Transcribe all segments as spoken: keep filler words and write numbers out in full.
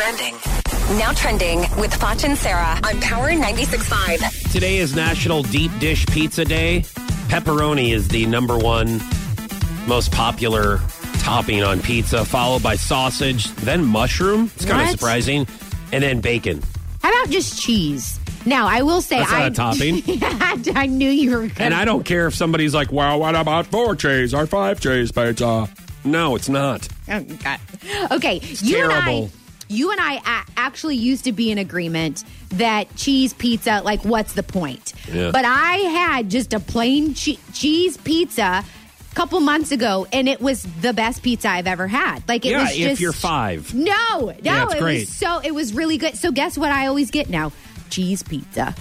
trending. Now trending with Fotch and Sarah on Power ninety-six point five. Today is National Deep Dish Pizza Day. Pepperoni is the number one most popular topping on pizza, followed by sausage, then mushroom. It's kind of surprising. And then bacon. How about just cheese? Now, I will say... That's not I, a topping. Yeah, I knew you were going to... And I don't care if somebody's like, well, what about four cheese or five cheese pizza? No, it's not. Oh, God. Okay, it's you terrible. And I... You and I actually used to be in agreement that cheese pizza, like, what's the point? Yeah. But I had just a plain che- cheese pizza a couple months ago, and it was the best pizza I've ever had. Like, it yeah, was just... Yeah, if you're five. No, no. Yeah, it's it great. Was so, it was really good. So guess what I always get now? Cheese pizza.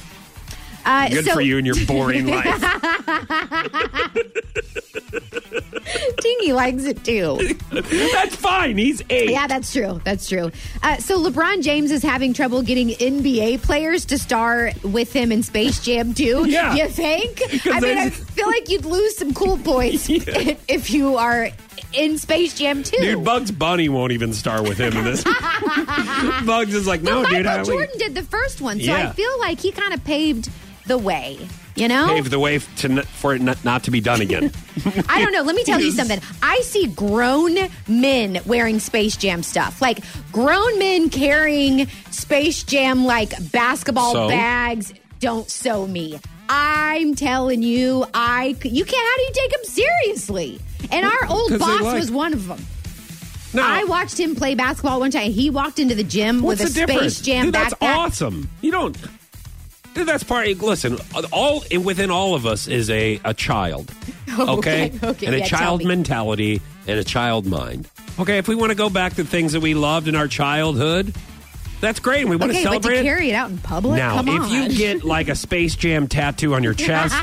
Uh, Good so, for you and your boring life. Dingy likes it too. That's fine. He's eight. Yeah, that's true. That's true. Uh, so LeBron James is having trouble getting N B A players to star with him in Space Jam two. Yeah. You think? I mean, I feel like you'd lose some cool points yeah. if you are... in Space Jam two. Dude, Bugs Bunny won't even star with him in this. Bugs is like, no, but dude. Michael Jordan did the first one, so yeah. I feel like he kind of paved the way, you know? Paved the way to n- for it not, not to be done again. I don't know. Let me tell you something. I see grown men wearing Space Jam stuff. Like, grown men carrying Space Jam, like, basketball so? bags. Don't sew me. I'm telling you, I you can't. How do you take him seriously? And our old boss like. was one of them. No. I watched him play basketball one time. He walked into the gym What's with a Space Jam dude, backpack. That's awesome. You don't. Dude, that's part. Listen, all within all of us is a, a child, okay, okay, okay and yeah, a child mentality and a child mind. Okay, if we want to go back to things that we loved in our childhood. That's great. We want okay, to celebrate. But to carry it out in public? Now, Come if on. you get like a Space Jam tattoo on your chest,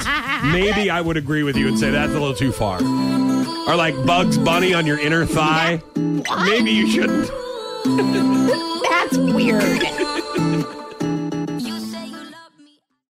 maybe I would agree with you and say that's a little too far. Or like Bugs Bunny on your inner thigh. Maybe you shouldn't. That's weird.